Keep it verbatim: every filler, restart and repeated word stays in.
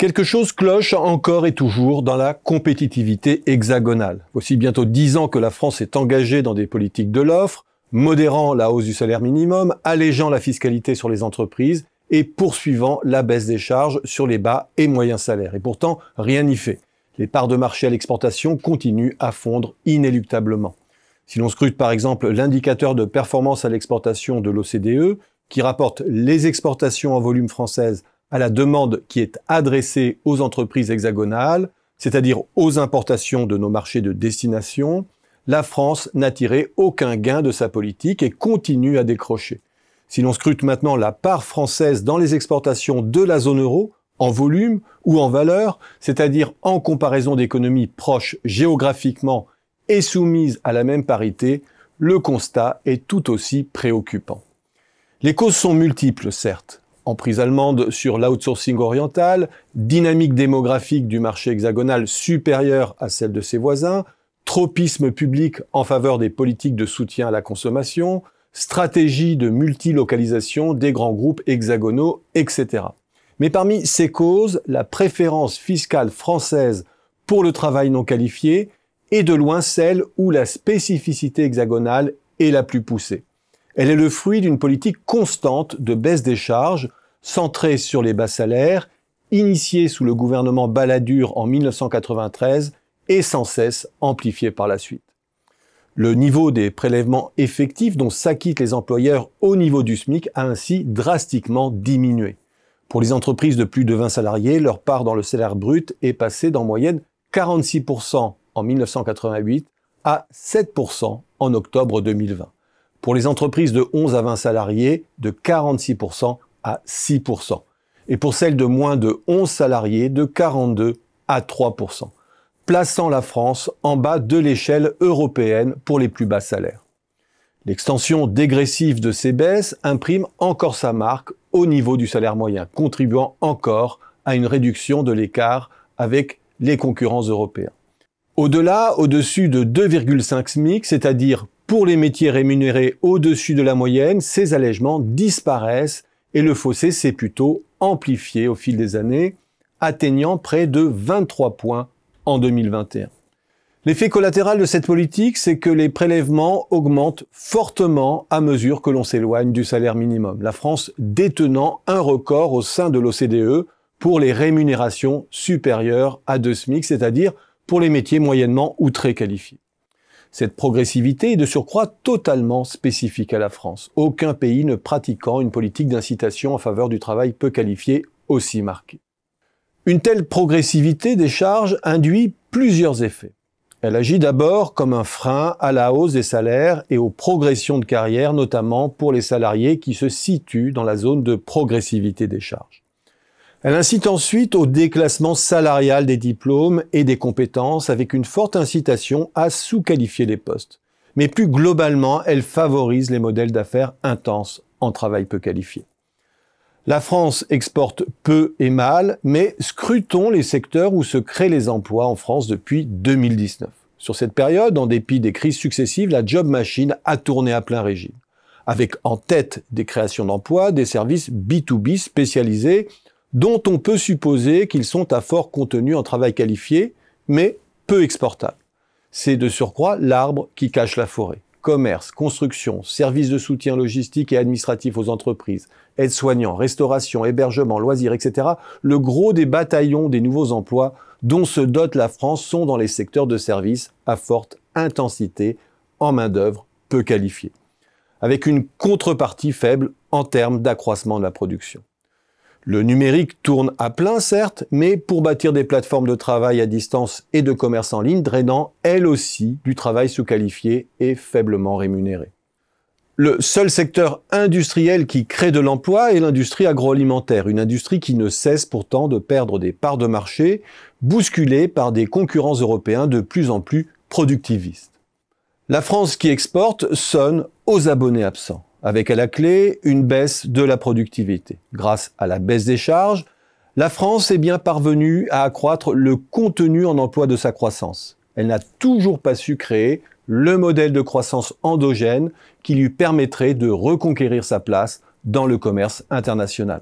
Quelque chose cloche encore et toujours dans la compétitivité hexagonale. Voici bientôt dix ans que la France est engagée dans des politiques de l'offre, modérant la hausse du salaire minimum, allégeant la fiscalité sur les entreprises et poursuivant la baisse des charges sur les bas et moyens salaires. Et pourtant, rien n'y fait. Les parts de marché à l'exportation continuent à fondre inéluctablement. Si l'on scrute par exemple l'indicateur de performance à l'exportation de l'O C D E, qui rapporte les exportations en volume française à la demande qui est adressée aux entreprises hexagonales, c'est-à-dire aux importations de nos marchés de destination, la France n'a tiré aucun gain de sa politique et continue à décrocher. Si l'on scrute maintenant la part française dans les exportations de la zone euro, en volume ou en valeur, c'est-à-dire en comparaison d'économies proches géographiquement et soumises à la même parité, le constat est tout aussi préoccupant. Les causes sont multiples, certes. Emprise allemande sur l'outsourcing oriental, dynamique démographique du marché hexagonal supérieure à celle de ses voisins, tropisme public en faveur des politiques de soutien à la consommation, stratégie de multilocalisation des grands groupes hexagonaux, et cetera. Mais parmi ces causes, la préférence fiscale française pour le travail non qualifié est de loin celle où la spécificité hexagonale est la plus poussée. Elle est le fruit d'une politique constante de baisse des charges, centrée sur les bas salaires, initiée sous le gouvernement Balladur en mille neuf cent quatre-vingt-treize et sans cesse amplifiée par la suite. Le niveau des prélèvements effectifs dont s'acquittent les employeurs au niveau du SMIC a ainsi drastiquement diminué. Pour les entreprises de plus de vingt salariés, leur part dans le salaire brut est passée d'en moyenne quarante-six pour cent en mille neuf cent quatre-vingt-huit à sept pour cent en octobre deux mille vingt. Pour les entreprises de onze à vingt salariés, de quarante-six pour cent à six pour cent. Et pour celles de moins de onze salariés, de quarante-deux pour cent à trois pour cent. Plaçant la France en bas de l'échelle européenne pour les plus bas salaires. L'extension dégressive de ces baisses imprime encore sa marque au niveau du salaire moyen, contribuant encore à une réduction de l'écart avec les concurrents européens. Au-delà, au-dessus de deux virgule cinq SMIC, c'est-à-dire pour les métiers rémunérés au-dessus de la moyenne, ces allègements disparaissent et le fossé s'est plutôt amplifié au fil des années, atteignant près de vingt-trois points en deux mille vingt et un. L'effet collatéral de cette politique, c'est que les prélèvements augmentent fortement à mesure que l'on s'éloigne du salaire minimum, la France détenant un record au sein de l'O C D E pour les rémunérations supérieures à deux SMIC, c'est-à-dire pour les métiers moyennement ou très qualifiés. Cette progressivité est de surcroît totalement spécifique à la France, aucun pays ne pratiquant une politique d'incitation en faveur du travail peu qualifié aussi marquée. Une telle progressivité des charges induit plusieurs effets. Elle agit d'abord comme un frein à la hausse des salaires et aux progressions de carrière, notamment pour les salariés qui se situent dans la zone de progressivité des charges. Elle incite ensuite au déclassement salarial des diplômes et des compétences avec une forte incitation à sous-qualifier les postes. Mais plus globalement, elle favorise les modèles d'affaires intenses en travail peu qualifié. La France exporte peu et mal, mais scrutons les secteurs où se créent les emplois en France depuis deux mille dix-neuf. Sur cette période, en dépit des crises successives, la job machine a tourné à plein régime, avec en tête des créations d'emplois, des services B deux B spécialisés, dont on peut supposer qu'ils sont à fort contenu en travail qualifié, mais peu exportables. C'est de surcroît l'arbre qui cache la forêt. Commerce, construction, services de soutien logistique et administratif aux entreprises, aides-soignants, restauration, hébergement, loisirs, et cetera. Le gros des bataillons des nouveaux emplois dont se dote la France sont dans les secteurs de services à forte intensité, en main-d'œuvre peu qualifiée, avec une contrepartie faible en termes d'accroissement de la production. Le numérique tourne à plein, certes, mais pour bâtir des plateformes de travail à distance et de commerce en ligne, drainant, elle aussi, du travail sous-qualifié et faiblement rémunéré. Le seul secteur industriel qui crée de l'emploi est l'industrie agroalimentaire, une industrie qui ne cesse pourtant de perdre des parts de marché, bousculée par des concurrents européens de plus en plus productivistes. La France qui exporte sonne aux abonnés absents, avec à la clé une baisse de la productivité. Grâce à la baisse des charges, la France est bien parvenue à accroître le contenu en emploi de sa croissance. Elle n'a toujours pas su créer le modèle de croissance endogène qui lui permettrait de reconquérir sa place dans le commerce international.